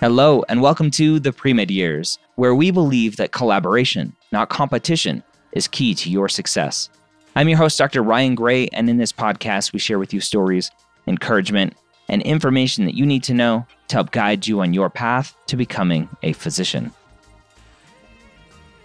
Hello, and welcome to the Pre-Med Years, where we believe that collaboration, not competition, is key to your success. I'm your host, Dr. Ryan Gray, and in this podcast, we share with you stories, encouragement, and information that you need to know to help guide you on your path to becoming a physician.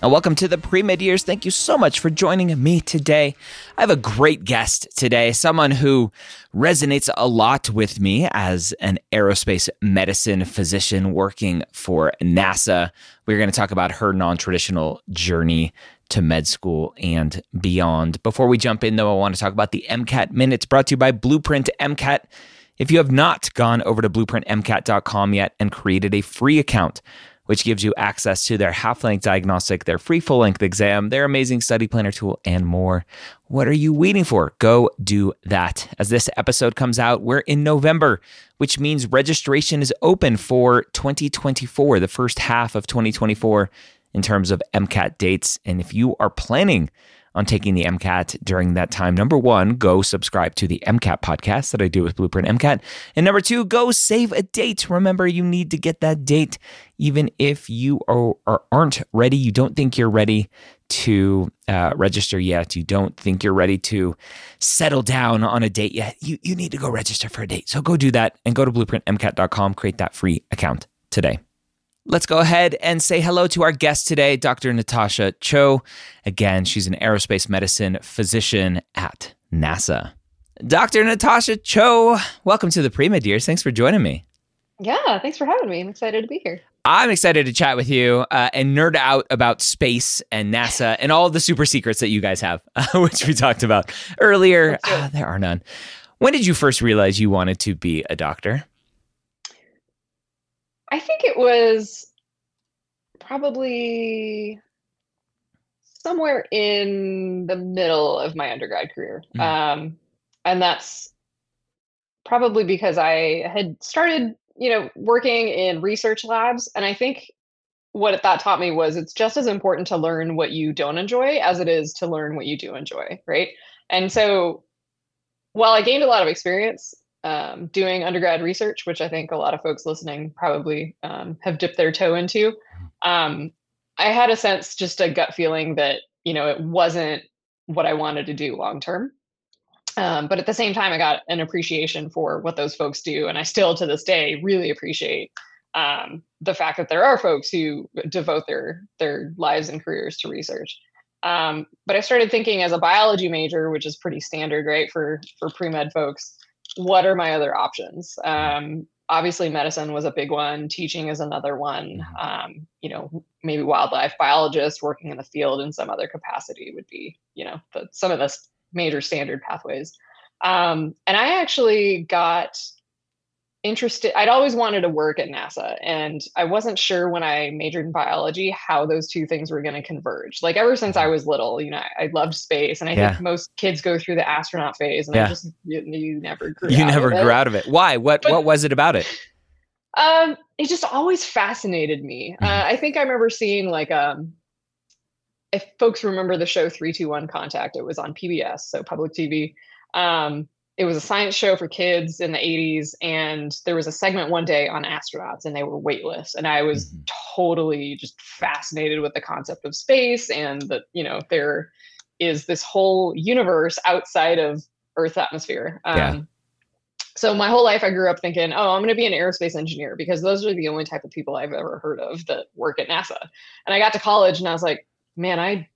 And welcome to the Pre-Med Years. Thank you so much for joining me today. I have a great guest today, someone who resonates a lot with me as an aerospace medicine physician working for NASA. We're going to talk about her non-traditional journey to med school and beyond. Before we jump in, though, I want to talk about the MCAT Minutes brought to you by Blueprint MCAT. If you have not gone over to blueprintmcat.com yet and created a free account, which gives you access to their half-length diagnostic, their free full-length exam, their amazing study planner tool, and more. What are you waiting for? Go do that. As this episode comes out, we're in November, which means registration is open for 2024, the first half of 2024 in terms of MCAT dates. And if you are planning on taking the MCAT during that time, number one, go subscribe to the MCAT podcast that I do with Blueprint MCAT. And number two, go save a date. Remember, you need to get that date. Even if you aren't ready, you don't think you're ready to register yet, you don't think you're ready to settle down on a date yet, you need to go register for a date. So go do that and go to blueprintmcat.com, create that free account today. Let's go ahead and say hello to our guest today, Dr. Natacha Chough. Again, she's an aerospace medicine physician at NASA. Dr. Natacha Chough, welcome to the Pre-Med Years. Thanks for joining me. Yeah, thanks for having me. I'm excited to be here. I'm excited to chat with you and nerd out about space and NASA and all the super secrets that you guys have, which we talked about earlier. There are none. When did you first realize you wanted to be a doctor? I think it was probably somewhere in the middle of my undergrad career. And that's probably because I had started working in research labs. And I think what that taught me was it's just as important to learn what you don't enjoy as it is to learn what you do enjoy, right? And so while I gained a lot of experience doing undergrad research, which I think a lot of folks listening probably have dipped their toe into, I had a sense, just a gut feeling that, it wasn't what I wanted to do long term. But at the same time, I got an appreciation for what those folks do. And I still, to this day, really appreciate the fact that there are folks who devote their lives and careers to research. But I started thinking, as a biology major, which is pretty standard, right, for pre-med folks, what are my other options? Obviously, medicine was a big one. Teaching is another one. Maybe wildlife biologist, working in the field in some other capacity would be, some of the major standard pathways. And I actually got interested. I'd always wanted to work at NASA, and I wasn't sure when I majored in biology how those two things were going to converge. Like, ever since I was little, I loved space, and I think most kids go through the astronaut phase, and I just you never grew out of it. Why? What was it about it? It just always fascinated me. I think I remember seeing if folks remember the show 321 Contact, it was on PBS, so public TV. It was a science show for kids in the 80s, and there was a segment one day on astronauts, and they were weightless. And I was totally just fascinated with the concept of space, and that, there is this whole universe outside of Earth's atmosphere. So my whole life I grew up thinking, oh, I'm going to be an aerospace engineer because those are the only type of people I've ever heard of that work at NASA. And I got to college and I was like, man, I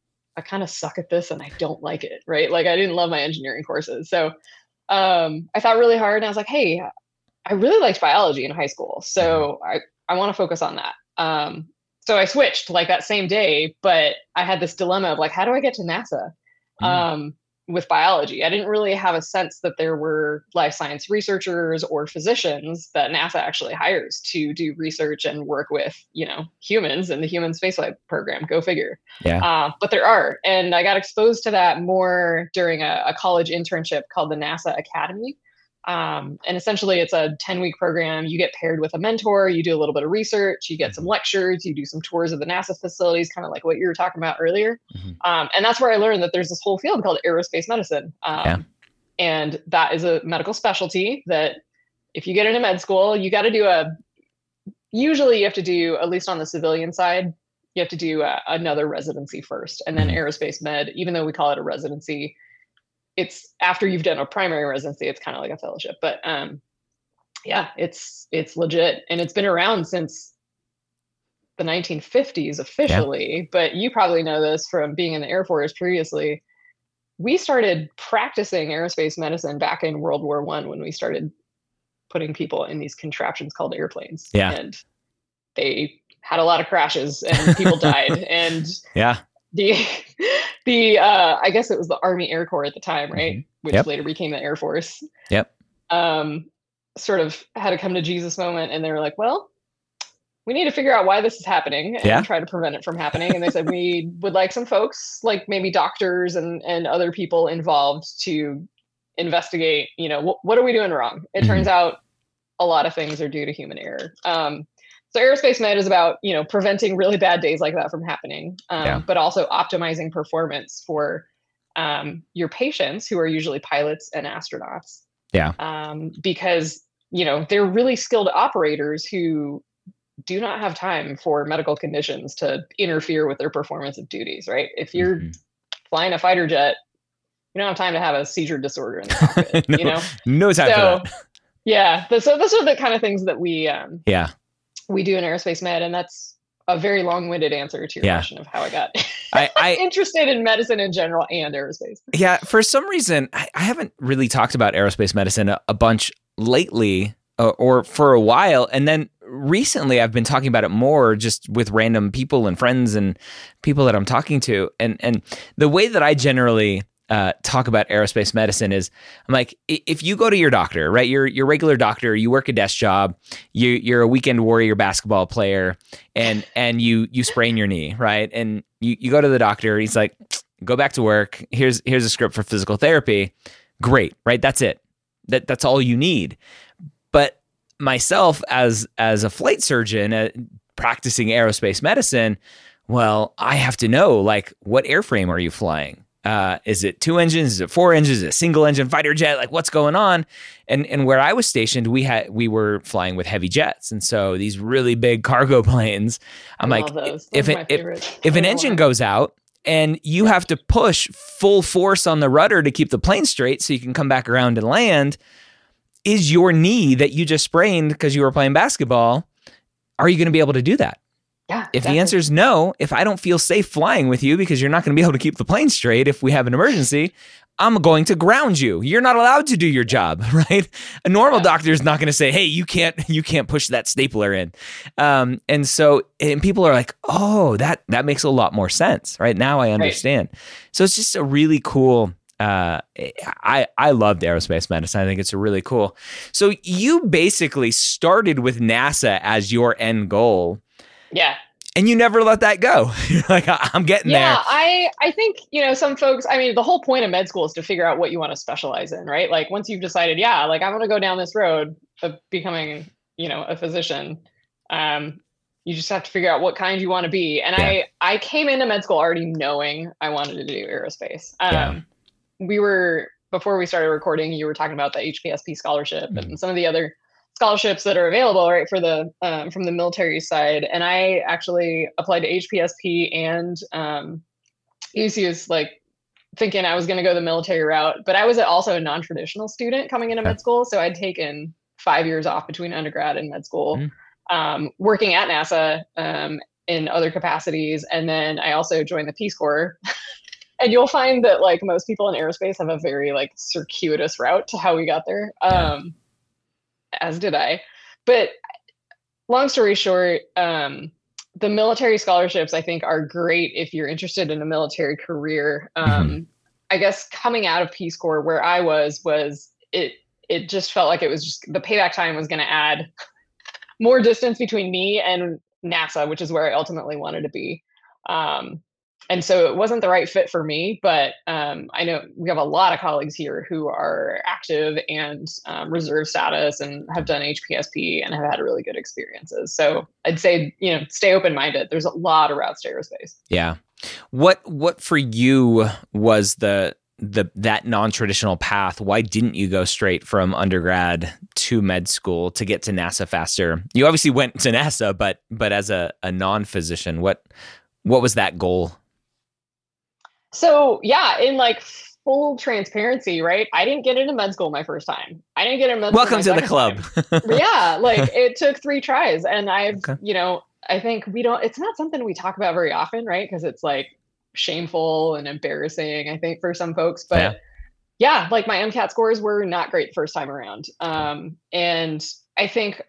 kind of suck at this and I don't like it, right? Like I didn't love my engineering courses. So I thought really hard and I was like, hey, I really liked biology in high school. So I want to focus on that. So I switched like that same day, but I had this dilemma of like, how do I get to NASA? With biology. I didn't really have a sense that there were life science researchers or physicians that NASA actually hires to do research and work with, you know, humans in the human spaceflight program, go figure. But there are. And I got exposed to that more during a college internship called the NASA Academy. And essentially it's a 10-week program. You get paired with a mentor, you do a little bit of research, you get some lectures, you do some tours of the NASA facilities, kind of like what you were talking about earlier. And that's where I learned that there's this whole field called aerospace medicine. And that is a medical specialty that if you get into med school, you got to do usually you have to do, at least on the civilian side, you have to do another residency first. And then aerospace med, even though we call it a residency, it's after you've done a primary residency, it's kind of like a fellowship, but yeah, it's legit. And it's been around since the 1950s officially, but you probably know this from being in the Air Force previously. We started practicing aerospace medicine back in World War I when we started putting people in these contraptions called airplanes. And they had a lot of crashes and people died. And The I guess it was the Army Air Corps at the time, right? Which later became the Air Force. Sort of had a come to Jesus moment, and they were like, "Well, we need to figure out why this is happening and try to prevent it from happening." And they said, "We would like some folks, like maybe doctors and other people involved, to investigate. You know, what are we doing wrong?" It turns out a lot of things are due to human error. So aerospace med is about, you know, preventing really bad days like that from happening, but also optimizing performance for your patients who are usually pilots and astronauts. Because, you know, they're really skilled operators who do not have time for medical conditions to interfere with their performance of duties, right? If you're flying a fighter jet, you don't have time to have a seizure disorder in the cockpit, you know? No time for that. So those are the kind of things that we do in aerospace med, and that's a very long-winded answer to your question of how I got interested in medicine in general and aerospace. Yeah, for some reason, I haven't really talked about aerospace medicine a bunch lately or for a while, and then recently I've been talking about it more just with random people and friends and people that I'm talking to, and the way that I generally talk about aerospace medicine is I'm like, if you go to your doctor, right, your regular doctor, you work a desk job, you're a weekend warrior basketball player, and you sprain your knee, right? And you go to the doctor, he's like, go back to work. Here's a script for physical therapy. Great, right? That's it. That's all you need. But myself as a flight surgeon practicing aerospace medicine, well, I have to know, like, what airframe are you flying? Is it 2 engines? Is it 4 engines? Is it a single engine fighter jet? Like, what's going on? And where I was stationed, we were flying with heavy jets. And so these really big cargo planes, I'm like, if an engine goes out and you have to push full force on the rudder to keep the plane straight so you can come back around and land, is your knee that you just sprained because you were playing basketball, are you going to be able to do that? Yeah, if the answer is no, if I don't feel safe flying with you because you're not going to be able to keep the plane straight if we have an emergency, I'm going to ground you. You're not allowed to do your job, right? A normal doctor is not going to say, hey, you can't push that stapler in. And people are like, oh, that makes a lot more sense, right? Now I understand. Right. So it's just a really cool, I loved aerospace medicine. I think it's really cool. So you basically started with NASA as your end goal. Yeah. And you never let that go. You're like, I'm getting there. Yeah, I think, you know, some folks, I mean, the whole point of med school is to figure out what you want to specialize in, right? Like once you've decided, like I want to go down this road of becoming, you know, a physician, you just have to figure out what kind you want to be. And I came into med school already knowing I wanted to do aerospace. We were, before we started recording, you were talking about the HPSP scholarship and some of the other scholarships that are available, right, for the from the military side. And I actually applied to HPSP and UCS, like thinking I was going to go the military route, but I was also a non-traditional student coming into med school. So I'd taken 5 years off between undergrad and med school, working at NASA in other capacities. And then I also joined the Peace Corps. And you'll find that like most people in aerospace have a very like circuitous route to how we got there, as did I. But long story short, the military scholarships, I think, are great if you're interested in a military career. I guess coming out of Peace Corps, where I was it just felt like it was just the payback time was going to add more distance between me and NASA, which is where I ultimately wanted to be. And so it wasn't the right fit for me, but I know we have a lot of colleagues here who are active and reserve status and have done HPSP and have had really good experiences. So I'd say, you know, stay open-minded. There's a lot of routes to aerospace. Yeah. What for you was that non-traditional path? Why didn't you go straight from undergrad to med school to get to NASA faster? You obviously went to NASA, but as a non-physician, what was that goal? So yeah, in like full transparency, right? I didn't get into med school my first time. I didn't get into med school. Welcome to the club. Yeah, like it took 3 tries, and you know, I think it's not something we talk about very often, right? Because it's like shameful and embarrassing, I think, for some folks. But yeah, like my MCAT scores were not great the first time around. And I think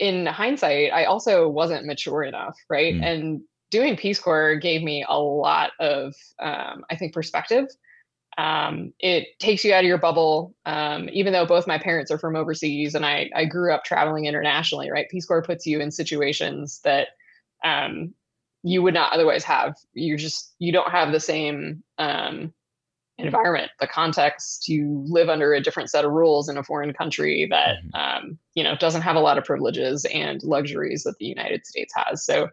in hindsight, I also wasn't mature enough, right? And doing Peace Corps gave me a lot of, I think, perspective. It takes you out of your bubble, even though both my parents are from overseas and I grew up traveling internationally, right? Peace Corps puts you in situations that you would not otherwise have. You don't have the same environment, the context. You live under a different set of rules in a foreign country that, you know, doesn't have a lot of privileges and luxuries that the United States has. So,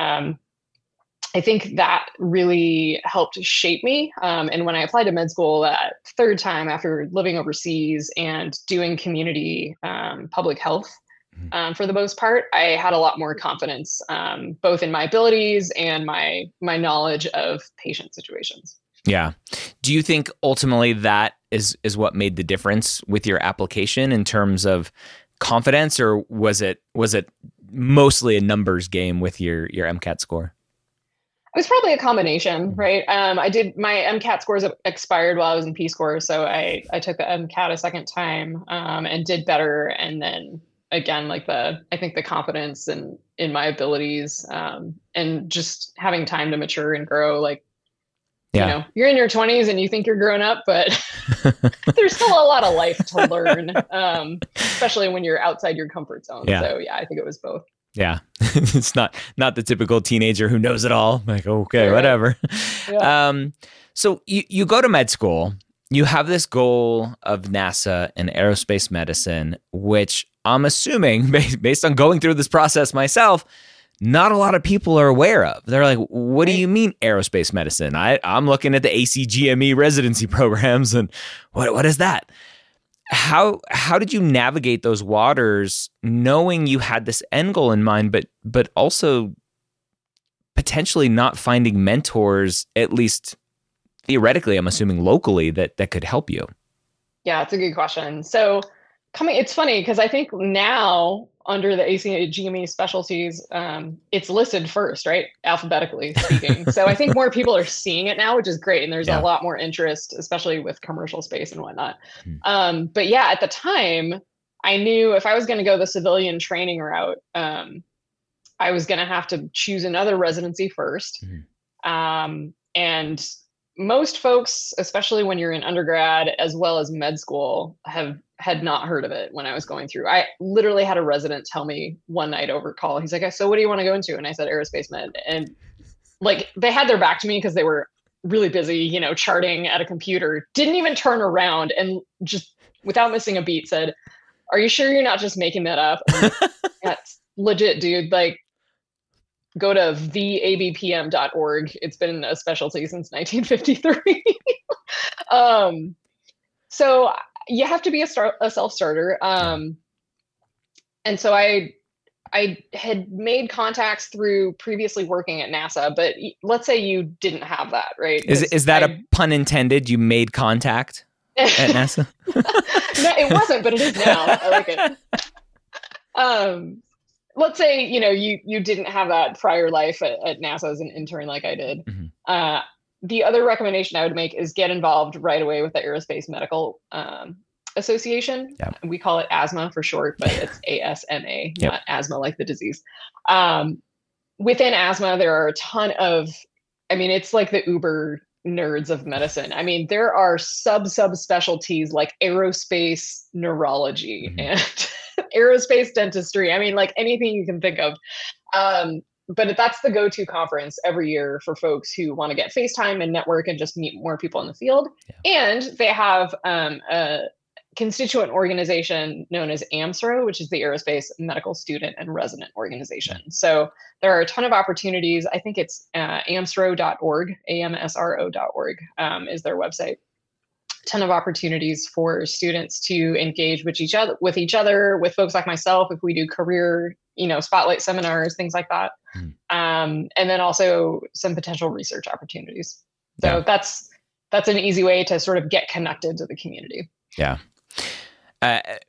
I think that really helped shape me. And when I applied to med school that third time after living overseas and doing community public health for the most part, I had a lot more confidence both in my abilities and my knowledge of patient situations. Yeah. Do you think ultimately that is what made the difference with your application in terms of confidence, or was it mostly a numbers game with your MCAT score? It was probably a combination, right? My MCAT scores expired while I was in Peace Corps, so I took the MCAT a second time and did better. And then again, like I think the confidence in my abilities and just having time to mature and grow. Like, you know, you're in your 20s and you think you're grown up, but there's still a lot of life to learn, especially when you're outside your comfort zone. Yeah. So yeah, I think it was both. Yeah. It's not the typical teenager who knows it all. Like, okay, right. Whatever. Yeah. So you go to med school, you have this goal of NASA and aerospace medicine, which I'm assuming based on going through this process myself, not a lot of people are aware of. They're like, what do you mean aerospace medicine? I'm looking at the ACGME residency programs and what is that? How did you navigate those waters knowing you had this end goal in mind, but also potentially not finding mentors, at least theoretically, I'm assuming locally, that could help you? Yeah, it's a good question. So it's funny because I think now under the ACGME specialties, it's listed first, right? Alphabetically speaking. So I think more people are seeing it now, which is great. And there's a lot more interest, especially with commercial space and whatnot. But yeah, at the time, I knew if I was going to go the civilian training route, I was going to have to choose another residency first. And most folks, especially when you're in undergrad as well as med school, had not heard of it when I was going through. I literally had a resident tell me one night over call, he's like, so what do you want to go into? And I said, aerospace med. And like, they had their back to me because they were really busy, you know, charting at a computer, didn't even turn around and just without missing a beat said, are you sure you're not just making that up? Like, that's legit, dude. Like, go to vabpm.org. It's been a specialty since 1953. So you have to be a self-starter. And so I I had made contacts through previously working at NASA, but let's say you didn't have that, right? Is that a pun intended? You made contact at NASA? No, it wasn't, but it is now. I like it. Let's say, you know, you didn't have that prior life at NASA as an intern like I did. Mm-hmm. The other recommendation I would make is get involved right away with the Aerospace Medical Association. Yep. We call it ASMA for short, but it's ASMA, yep. Not asthma like the disease. Within ASMA, there are a ton of, I mean, it's like the Uber nerds of medicine. I mean, there are subspecialties like aerospace neurology and aerospace dentistry. I mean, like anything you can think of. But that's the go-to conference every year for folks who want to get FaceTime and network and just meet more people in the field. Yeah. And they have a constituent organization known as AMSRO, which is the Aerospace Medical Student and Resident Organization. So there are a ton of opportunities. I think it's AMSRO.org, AMSRO.org is their website. A ton of opportunities for students to engage with each other, with folks like myself, if we do career spotlight seminars, things like that. And then also some potential research opportunities. So yeah. That's an easy way to sort of get connected to the community. Yeah.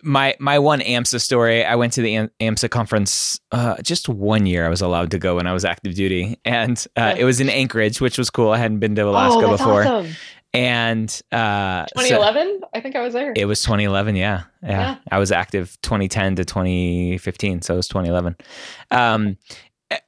My one AMSA story, I went to the AMSA conference just one year. I was allowed to go when I was active duty. And It was in Anchorage, which was cool. I hadn't been to Alaska before. Awesome. And 2011, I think I was there. It was 2011, yeah. I was active 2010 to 2015, so it was 2011.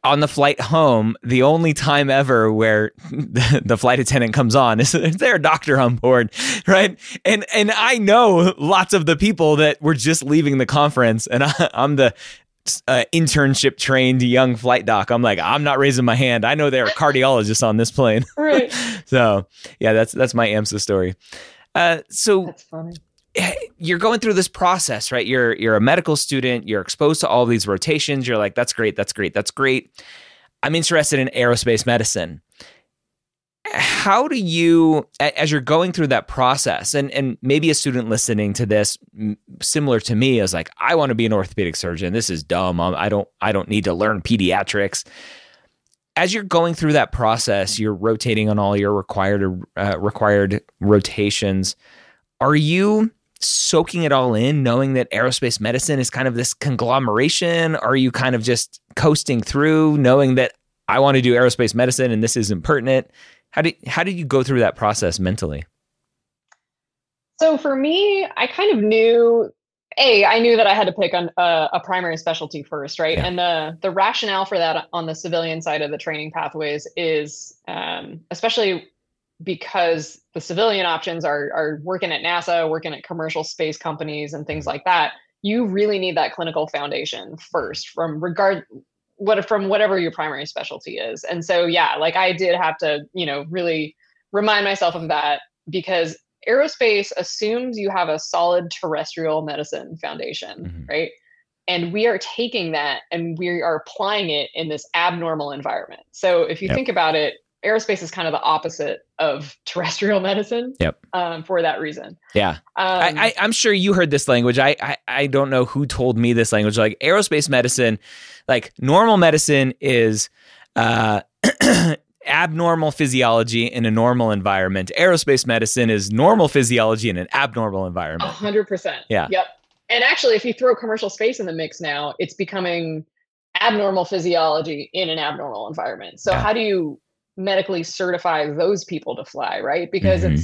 On the flight home, the only time ever where the flight attendant comes on is there a doctor on board, right? And I know lots of the people that were just leaving the conference, and I'm the internship trained young flight doc. I'm like, I'm not raising my hand. I know there are cardiologists on this plane. Right. So yeah, that's my AMSA story. So that's funny. You're going through this process, right? You're a medical student. You're exposed to all these rotations. You're like, that's great. I'm interested in aerospace medicine. How do you, as you're going through that process, and maybe a student listening to this, similar to me, is like, I want to be an orthopedic surgeon. This is dumb. I don't need to learn pediatrics. As you're going through that process, you're rotating on all your required rotations. Are you soaking it all in, knowing that aerospace medicine is kind of this conglomeration? Are you kind of just coasting through, knowing that I want to do aerospace medicine and this isn't pertinent? How did you go through that process mentally? So for me, I kind of knew, I knew that I had to pick on a primary specialty first, right? Yeah. And the rationale for that on the civilian side of the training pathways is, especially because the civilian options are working at NASA, working at commercial space companies and things like that, you really need that clinical foundation first from whatever your primary specialty is. And so, yeah, like I did have to, really remind myself of that, because aerospace assumes you have a solid terrestrial medicine foundation, mm-hmm. right? And we are taking that and we are applying it in this abnormal environment. So if you yep. think about it, aerospace is kind of the opposite of terrestrial medicine yep. For that reason. Yeah. I'm sure you heard this language. I don't know who told me this language. Like aerospace medicine, like normal medicine is abnormal physiology in a normal environment. Aerospace medicine is normal physiology in an abnormal environment. 100%. Yeah. Yep. And actually, if you throw commercial space in the mix now, it's becoming abnormal physiology in an abnormal environment. So yeah. how do you medically certify those people to fly, right? Because mm-hmm.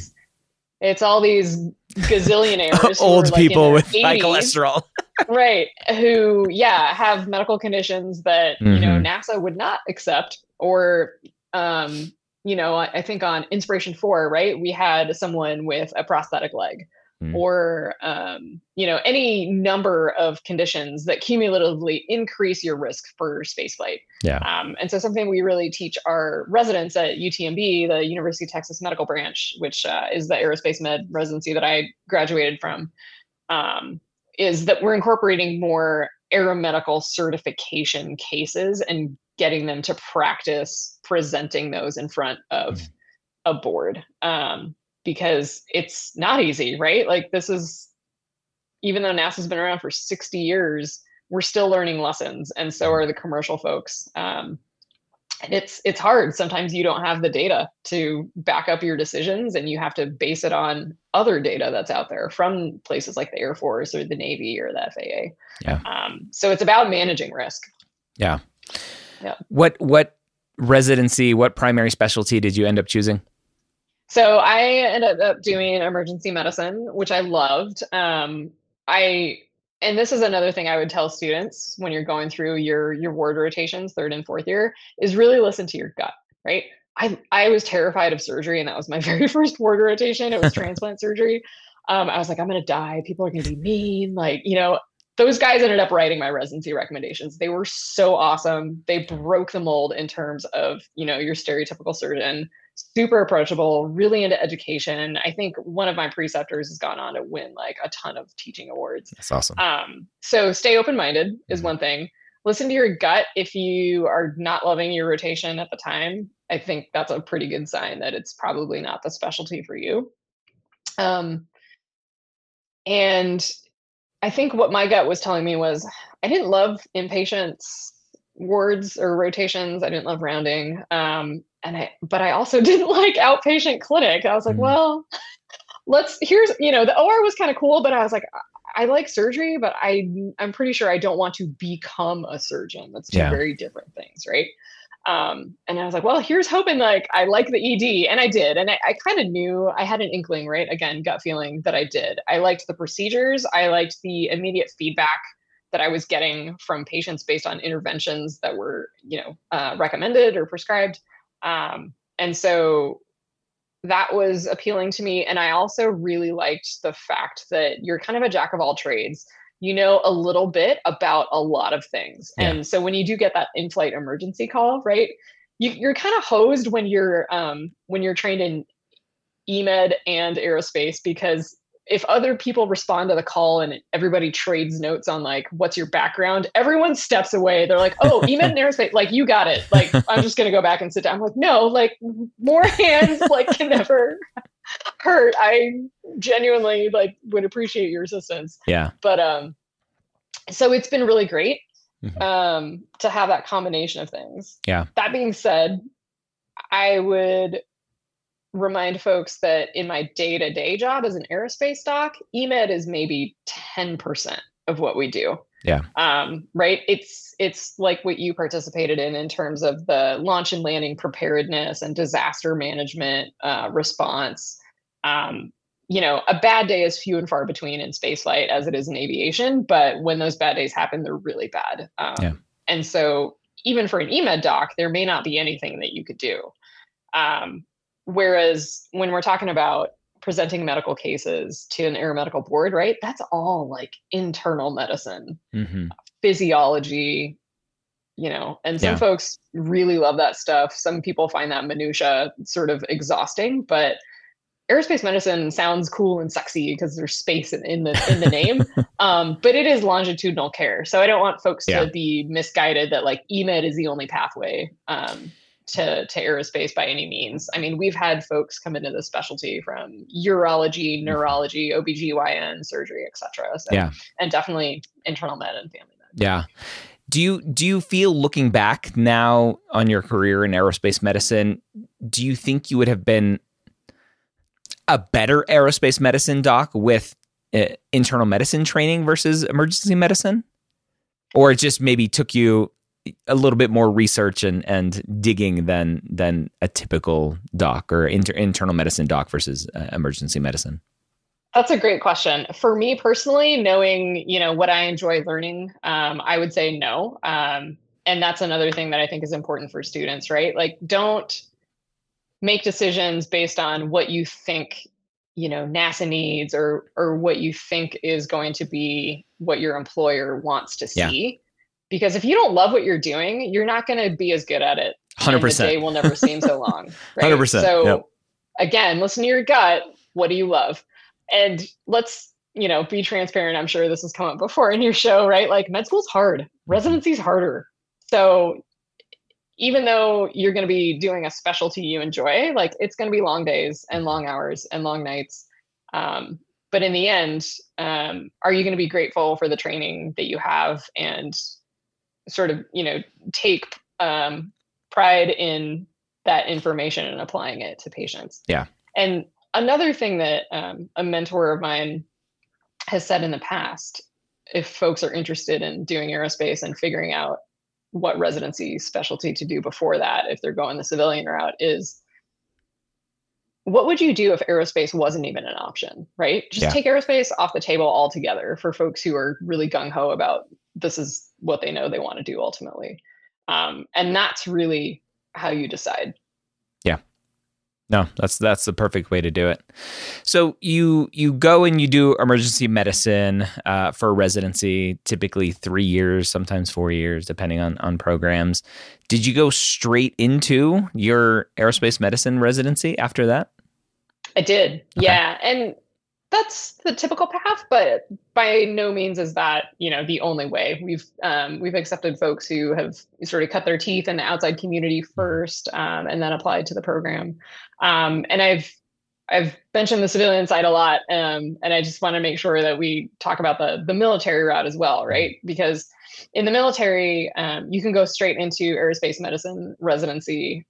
it's all these gazillionaires old people with high cholesterol right, who have medical conditions that mm-hmm. NASA would not accept, or I think on Inspiration 4, right, we had someone with a prosthetic leg mm-hmm. or any number of conditions that cumulatively increase your risk for spaceflight. Yeah. And so something we really teach our residents at UTMB, the University of Texas Medical Branch, which is the aerospace med residency that I graduated from, is that we're incorporating more aeromedical certification cases and getting them to practice presenting those in front of mm-hmm. a board. Because it's not easy, right? Like even though NASA's been around for 60 years, we're still learning lessons, and so are the commercial folks. And it's hard. Sometimes you don't have the data to back up your decisions, and you have to base it on other data that's out there from places like the Air Force or the Navy or the FAA. Yeah. So it's about managing risk. Yeah. Yeah. What residency, what primary specialty did you end up choosing? So I ended up doing emergency medicine, which I loved. And this is another thing I would tell students when you're going through your ward rotations, third and fourth year, is really listen to your gut, right? I was terrified of surgery, and that was my very first ward rotation. It was transplant surgery. I was like, I'm going to die. People are going to be mean. Like, you know, those guys ended up writing my residency recommendations. They were so awesome. They broke the mold in terms of, you know, your stereotypical surgeon, super approachable, really into education. I think one of my preceptors has gone on to win like a ton of teaching awards. That's awesome. So stay open-minded is one thing. Listen to your gut. If you are not loving your rotation at the time, I think that's a pretty good sign that it's probably not the specialty for you. And I think what my gut was telling me was I didn't love inpatients wards or rotations. I didn't love rounding. But I also didn't like outpatient clinic. I was like, well, the OR was kind of cool, but I was like, I like surgery, but I'm pretty sure I don't want to become a surgeon. That's two very different things. Right. And I was like, well, here's hoping like I like the ED, and I did. And I kind of knew, I had an inkling, right? Again, gut feeling that I did. I liked the procedures. I liked the immediate feedback that I was getting from patients based on interventions that were, recommended or prescribed. And so that was appealing to me. And I also really liked the fact that you're kind of a jack of all trades. You know a little bit about a lot of things. Yeah. And so when you do get that in-flight emergency call, right, you're kind of hosed when you're trained in EMED and aerospace, because if other people respond to the call and everybody trades notes on like, what's your background, everyone steps away. They're like, oh, EMED and aerospace, like you got it. Like, I'm just going to go back and sit down. I'm like, no, like more hands like can never hurt. I genuinely like would appreciate your assistance. Yeah. But, so it's been really great, to have that combination of things. Yeah. That being said, I would remind folks that in my day-to-day job as an aerospace doc, EMED is maybe 10% of what we do. Yeah. Right. It's like what you participated in terms of the launch and landing preparedness and disaster management, response. A bad day is few and far between in spaceflight as it is in aviation, but when those bad days happen, they're really bad. And so even for an EMED doc, there may not be anything that you could do. Whereas when we're talking about presenting medical cases to an aeromedical board, right, that's all like internal medicine, physiology, and some folks really love that stuff. Some people find that minutia sort of exhausting, but aerospace medicine sounds cool and sexy because there's space in the name, but it is longitudinal care. So I don't want folks to be misguided that like EMED is the only pathway. To aerospace by any means. I mean, we've had folks come into the specialty from urology, neurology, OBGYN, surgery, et cetera. So, and definitely internal med and family med. Yeah. Do you feel, looking back now on your career in aerospace medicine, do you think you would have been a better aerospace medicine doc with internal medicine training versus emergency medicine? Or it just maybe took you a little bit more research and digging than a typical doc or internal medicine doc versus emergency medicine? That's a great question. For me personally, knowing, what I enjoy learning, I would say no. And that's another thing that I think is important for students, right? Like, don't make decisions based on what you think, NASA needs or what you think is going to be what your employer wants to see. Yeah. Because if you don't love what you're doing, you're not going to be as good at it. 100%. The day will never seem so long. Right? 100%. So again, listen to your gut. What do you love? And let's, be transparent. I'm sure this has come up before in your show, right? Like, med school's hard. Residency's harder. So even though you're going to be doing a specialty you enjoy, like it's going to be long days and long hours and long nights. But in the end, are you going to be grateful for the training that you have and sort of, you know, take pride in that information and applying it to patients? Yeah. And another thing that a mentor of mine has said in the past, if folks are interested in doing aerospace and figuring out what residency specialty to do before that, if they're going the civilian route, is what would you do if aerospace wasn't even an option, right? Just take aerospace off the table altogether for folks who are really gung-ho about this is what they know they want to do ultimately. And that's really how you decide. Yeah. No, that's the perfect way to do it. So you go and you do emergency medicine for residency, typically 3 years, sometimes 4 years, depending on programs. Did you go straight into your aerospace medicine residency after that? I did. Okay. Yeah. And that's the typical path, but by no means is that, you know, the only way. We've accepted folks who have sort of cut their teeth in the outside community first, and then applied to the program. And I've mentioned the civilian side a lot. And I just want to make sure that we talk about the military route as well, right? Because in the military, you can go straight into aerospace medicine residency.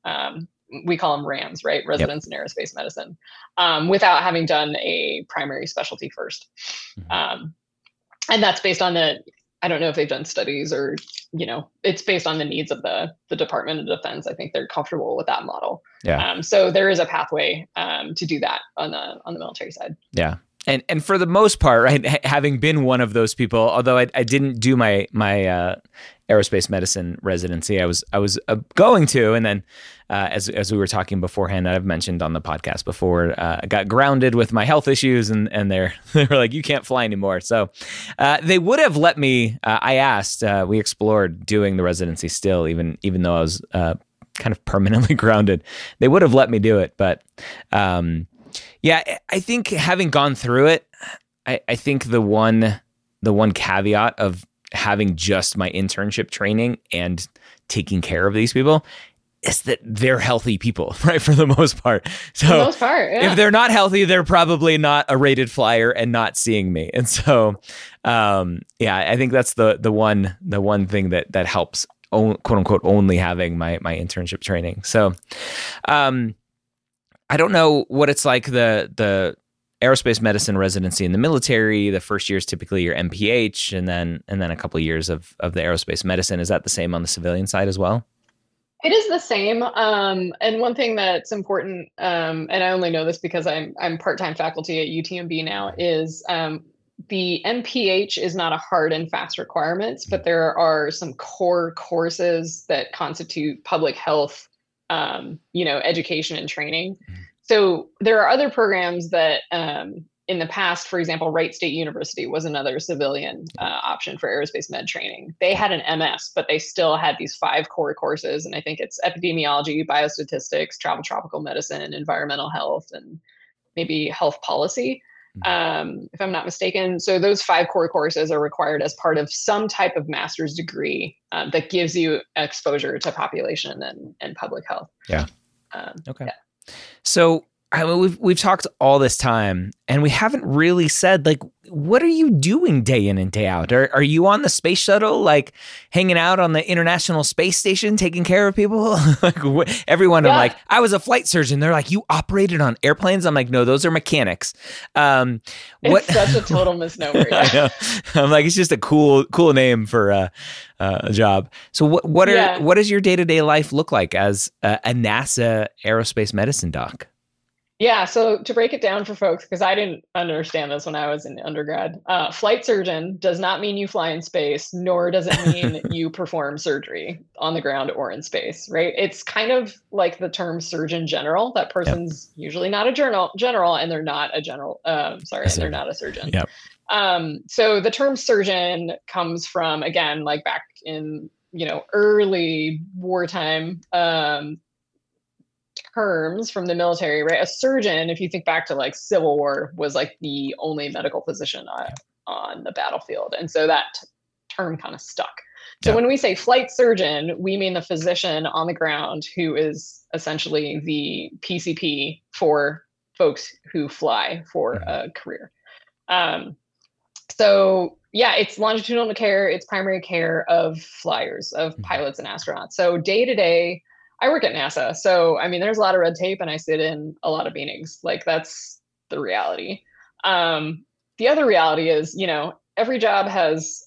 We call them RAMs, right? Residents in Aerospace Medicine, without having done a primary specialty first. Mm-hmm. And that's based on I don't know if they've done studies or, you know, it's based on the needs of the Department of Defense. I think they're comfortable with that model. Yeah. So there is a pathway to do that on the military side. Yeah. And for the most part, right, having been one of those people, although I didn't do my aerospace medicine residency, I was going to, and then as we were talking beforehand, I've mentioned on the podcast before, I got grounded with my health issues, and they were like, you can't fly anymore. So they would have let me. I asked. We explored doing the residency still, even though I was kind of permanently grounded. They would have let me do it, but. Yeah, I think having gone through it, I think the one caveat of having just my internship training and taking care of these people is that they're healthy people, right? For the most part. So for the most part, yeah. If they're not healthy, they're probably not a rated flyer and not seeing me. And so, yeah, I think that's the one thing that helps, quote unquote, only having my internship training. So, I don't know what it's like, the aerospace medicine residency in the military. The first year is typically your MPH and then a couple of years of the aerospace medicine. Is that the same on the civilian side as well? It is the same. And one thing that's important, and I only know this because I'm part-time faculty at UTMB now, is the MPH is not a hard and fast requirement, but there are some core courses that constitute public health education and training. Mm-hmm. So there are other programs that in the past, for example, Wright State University was another civilian option for aerospace med training. They had an MS, but they still had these 5 core courses. And I think it's epidemiology, biostatistics, travel, tropical medicine, environmental health, and maybe health policy, if I'm not mistaken. So those 5 core courses are required as part of some type of master's degree that gives you exposure to population and public health. Yeah. Okay. Yeah. So we've talked all this time and we haven't really said, like, what are you doing day in and day out? Are you on the space shuttle, like hanging out on the International Space Station, taking care of people? Like, everyone, yeah. I'm like, I was a flight surgeon. They're like, you operated on airplanes? I'm like, no, those are mechanics. It's such a total misnomer. I know. I'm like, it's just a cool name for a job. So what does your day-to-day life look like as a NASA aerospace medicine doc? Yeah, so to break it down for folks, because I didn't understand this when I was in undergrad, flight surgeon does not mean you fly in space, nor does it mean you perform surgery on the ground or in space, right? It's kind of like the term surgeon general. That person's usually not a general, and they're not a general. They're not a surgeon. Yep. So the term surgeon comes from, again, like back in, you know, early wartime. Terms from the military, right? A surgeon, if you think back to like Civil War, was like the only medical physician on the battlefield. And so that term kind of stuck. So when we say flight surgeon, we mean the physician on the ground who is essentially the PCP for folks who fly for a career. So yeah, it's longitudinal care, it's primary care of flyers, of pilots and astronauts. So day to day, I work at NASA. So, I mean, there's a lot of red tape and I sit in a lot of meetings. Like, that's the reality. The other reality is, you know, every job has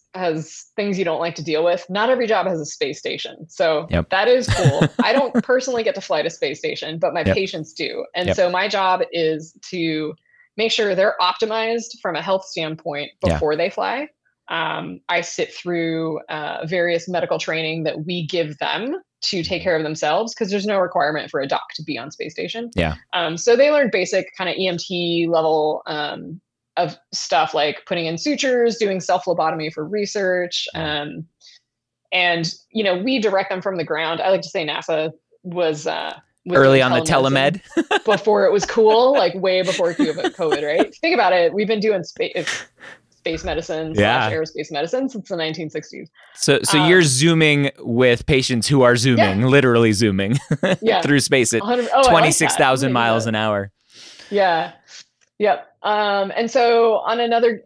things you don't like to deal with. Not every job has a space station. So that is cool. I don't personally get to fly to space station, but my patients do. And so my job is to make sure they're optimized from a health standpoint before they fly. I sit through various medical training that we give them to take care of themselves, because there's no requirement for a doc to be on space station. So they learn basic kind of EMT level of stuff, like putting in sutures, doing self lobotomy for research. And, you know, we direct them from the ground. I like to say NASA was early on the telemed before it was cool, like way before COVID, right? Think about it. We've been doing space medicine / aerospace medicine since the 1960s. So you're zooming with patients who are zooming, literally zooming through space at 26,000 miles an hour. Yeah. Yep. And so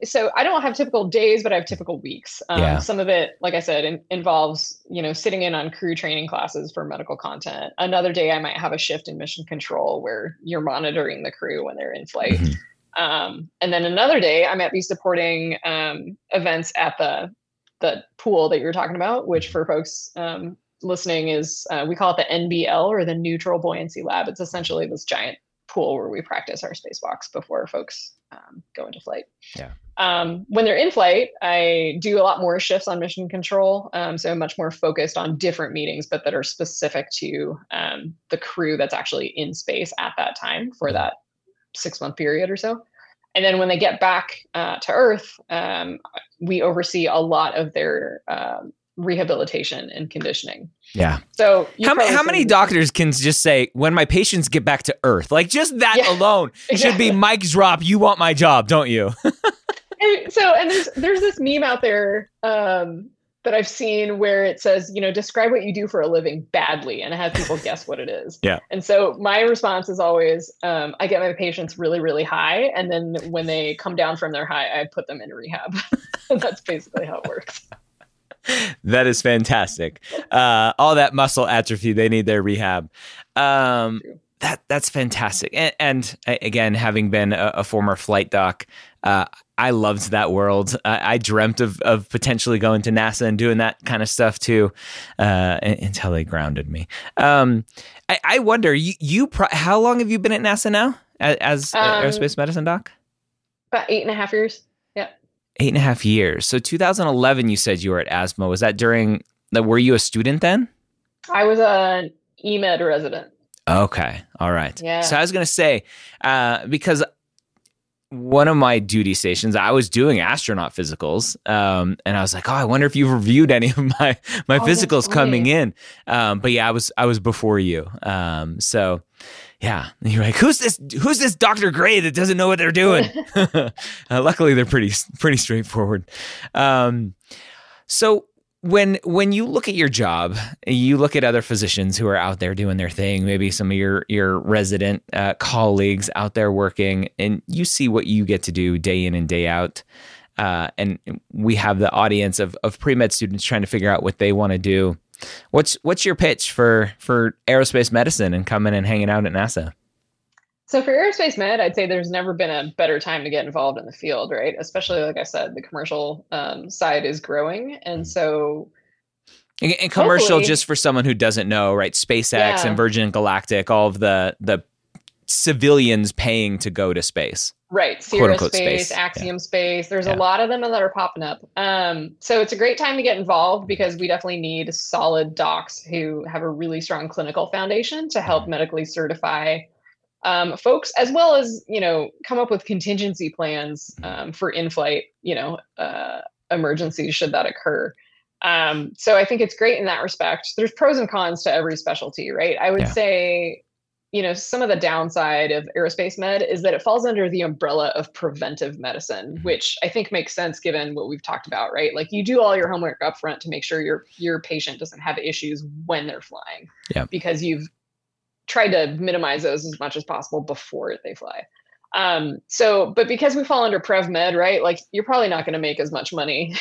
so I don't have typical days, but I have typical weeks. Some of it, like I said, involves, you know, sitting in on crew training classes for medical content. Another day I might have a shift in mission control where you're monitoring the crew when they're in flight. And then another day I might be supporting, events at the pool that you were talking about, which for folks, listening is, we call it the NBL, or the neutral buoyancy lab. It's essentially this giant pool where we practice our spacewalks before folks go into flight. When they're in flight, I do a lot more shifts on mission control. So I'm much more focused on different meetings, but that are specific to the crew that's actually in space at that time for that 6-month period or so. And then when they get back to Earth, we oversee a lot of their rehabilitation and conditioning. So how many doctors can just say, when my patients get back to Earth? Like, just that alone should be mic drop. You want my job, don't you? And there's this meme out there that I've seen where it says, you know, describe what you do for a living badly, and I have people guess what it is. And so my response is always, I get my patients really, really high, and then when they come down from their high, I put them into rehab. That's basically how it works. That is fantastic. All that muscle atrophy, they need their rehab. That's fantastic. And again, having been a former flight doc, I loved that world. I dreamt of potentially going to NASA and doing that kind of stuff too, until they grounded me. I wonder, how long have you been at NASA now as aerospace medicine doc? About 8.5 years. 8.5 years. So 2011, you said you were at ASMA. Was that were you a student then? I was an EMED resident. Okay. All right. Yeah. So I was going to say, because one of my duty stations, I was doing astronaut physicals. And I was like, oh, I wonder if you've reviewed any of my physicals coming in. But yeah, I was before you. So yeah, and you're like, who's this Dr. Gray that doesn't know what they're doing? Luckily, they're pretty straightforward. So when you look at your job, you look at other physicians who are out there doing their thing, maybe some of your resident colleagues out there working, and you see what you get to do day in and day out. And we have the audience of pre-med students trying to figure out what they want to do. What's your pitch for aerospace medicine and coming and hanging out at NASA? So for aerospace med, I'd say there's never been a better time to get involved in the field, right? Especially, like I said, the commercial side is growing. And so... And commercial, just for someone who doesn't know, right? SpaceX and Virgin Galactic, all of the civilians paying to go to space. Right. Sierra Space, Axiom Space. There's a lot of them that are popping up. So it's a great time to get involved, because we definitely need solid docs who have a really strong clinical foundation to help medically certify folks, as well as, you know, come up with contingency plans for in-flight, you know, emergencies should that occur. So I think it's great in that respect. There's pros and cons to every specialty, right? I would say, you know, some of the downside of aerospace med is that it falls under the umbrella of preventive medicine, which I think makes sense given what we've talked about, right? Like, you do all your homework up front to make sure your patient doesn't have issues when they're flying, because you've tried to minimize those as much as possible before they fly. But because we fall under PrevMed, right? Like you're probably not going to make as much money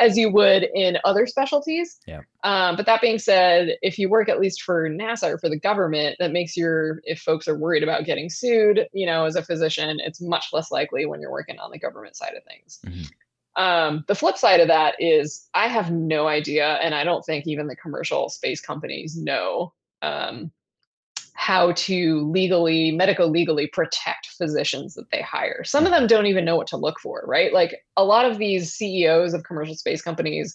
as you would in other specialties. Yeah. But that being said, if you work at least for NASA or for the government, that makes your, if folks are worried about getting sued, you know, as a physician, it's much less likely when you're working on the government side of things. Mm-hmm. The flip side of that is I have no idea. And I don't think even the commercial space companies know, how to legally, medico-legally protect physicians that they hire. Some of them don't even know what to look for, right? Like a lot of these CEOs of commercial space companies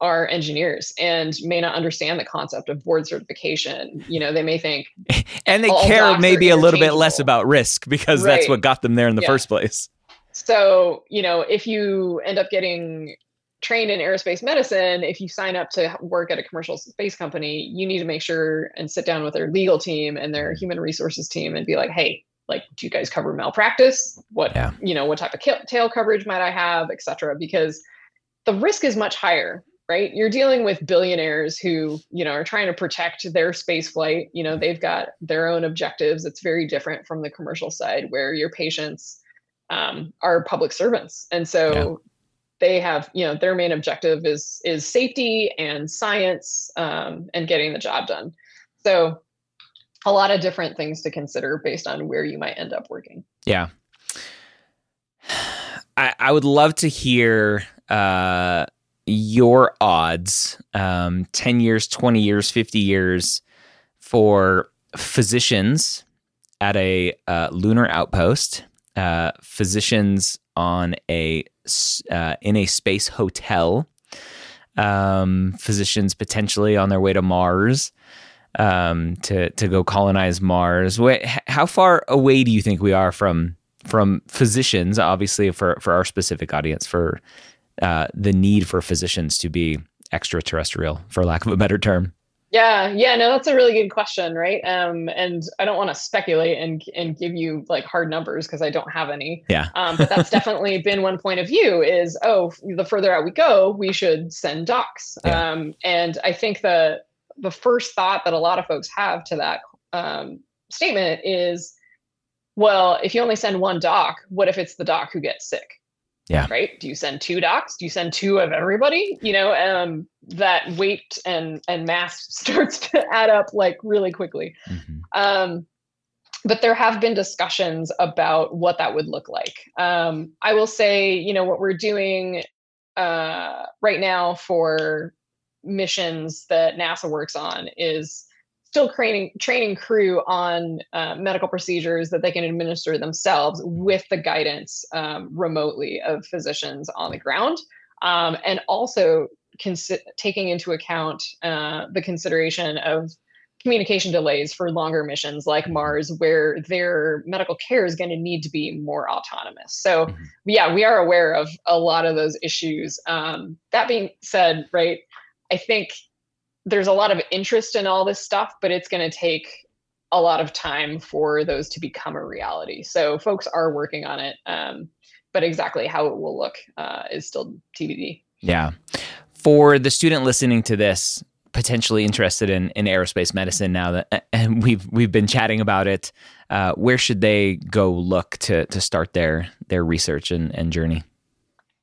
are engineers and may not understand the concept of board certification. You know, they may think... and they care maybe a little bit less about risk because that's what got them there in the first place. So, you know, if you end up getting trained in aerospace medicine, if you sign up to work at a commercial space company, you need to make sure and sit down with their legal team and their human resources team and be like, hey, like, do you guys cover malpractice? What, you know, what type of tail coverage might I have, et cetera? Because the risk is much higher, right? You're dealing with billionaires who, you know, are trying to protect their space flight. You know, they've got their own objectives. It's very different from the commercial side where your patients are public servants. And so they have, you know, their main objective is safety and science and getting the job done. So a lot of different things to consider based on where you might end up working. Yeah. I would love to hear your odds, 10 years, 20 years, 50 years for physicians at a lunar outpost, physicians on a in a space hotel, physicians potentially on their way to Mars, to go colonize Mars. Wait, how far away do you think we are from physicians? Obviously, for our specific audience, for the need for physicians to be extraterrestrial, for lack of a better term. Yeah, no, that's a really good question, right? And I don't want to speculate and give you like hard numbers because I don't have any. Yeah. But that's definitely been one point of view is, the further out we go, we should send docs. Yeah. And I think the first thought that a lot of folks have to that statement is, well, if you only send one doc, what if it's the doc who gets sick? Yeah. Right. Do you send two docs? Do you send two of everybody? You know, that weight and mass starts to add up like really quickly. Mm-hmm. But there have been discussions about what that would look like. I will say, you know, what we're doing right now for missions that NASA works on is still training crew on medical procedures that they can administer themselves with the guidance remotely of physicians on the ground, and also taking into account the consideration of communication delays for longer missions like Mars, where their medical care is going to need to be more autonomous. So, yeah, we are aware of a lot of those issues. That being said, right, I think there's a lot of interest in all this stuff, but it's going to take a lot of time for those to become a reality. So folks are working on it, but exactly how it will look is still TBD. Yeah. For the student listening to this, potentially interested in aerospace medicine now that and we've been chatting about it, where should they go look to start their research and journey?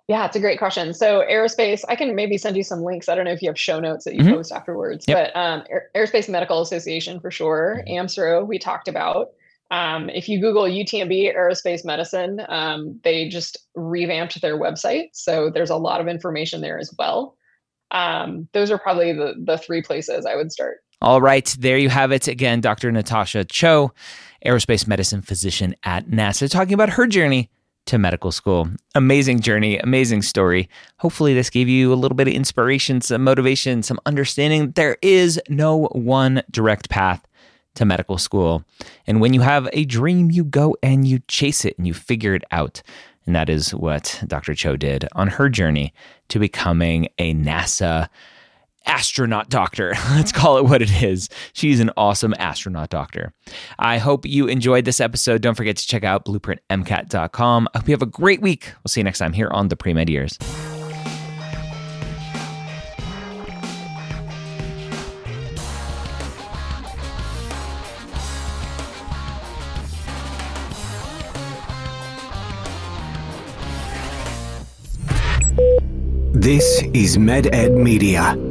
Yeah, it's a great question. So aerospace, I can maybe send you some links. I don't know if you have show notes that you post afterwards, but Aerospace Medical Association for sure. AMSRO, we talked about. If you Google UTMB Aerospace Medicine, they just revamped their website. So there's a lot of information there as well. Those are probably the three places I would start. All right, there you have it. Again, Dr. Natacha Chough, aerospace medicine physician at NASA, talking about her journey to medical school. Amazing journey, amazing story. Hopefully this gave you a little bit of inspiration, some motivation, some understanding. There is no one direct path to medical school. And when you have a dream, you go and you chase it and you figure it out. And that is what Dr. Chough did on her journey to becoming a NASA astronaut doctor. Let's call it what it is. She's an awesome astronaut doctor. I hope you enjoyed this episode. Don't forget to check out blueprintmcat.com. I hope you have a great week. We'll see you next time here on the Pre-Med Years. This is Meded Media.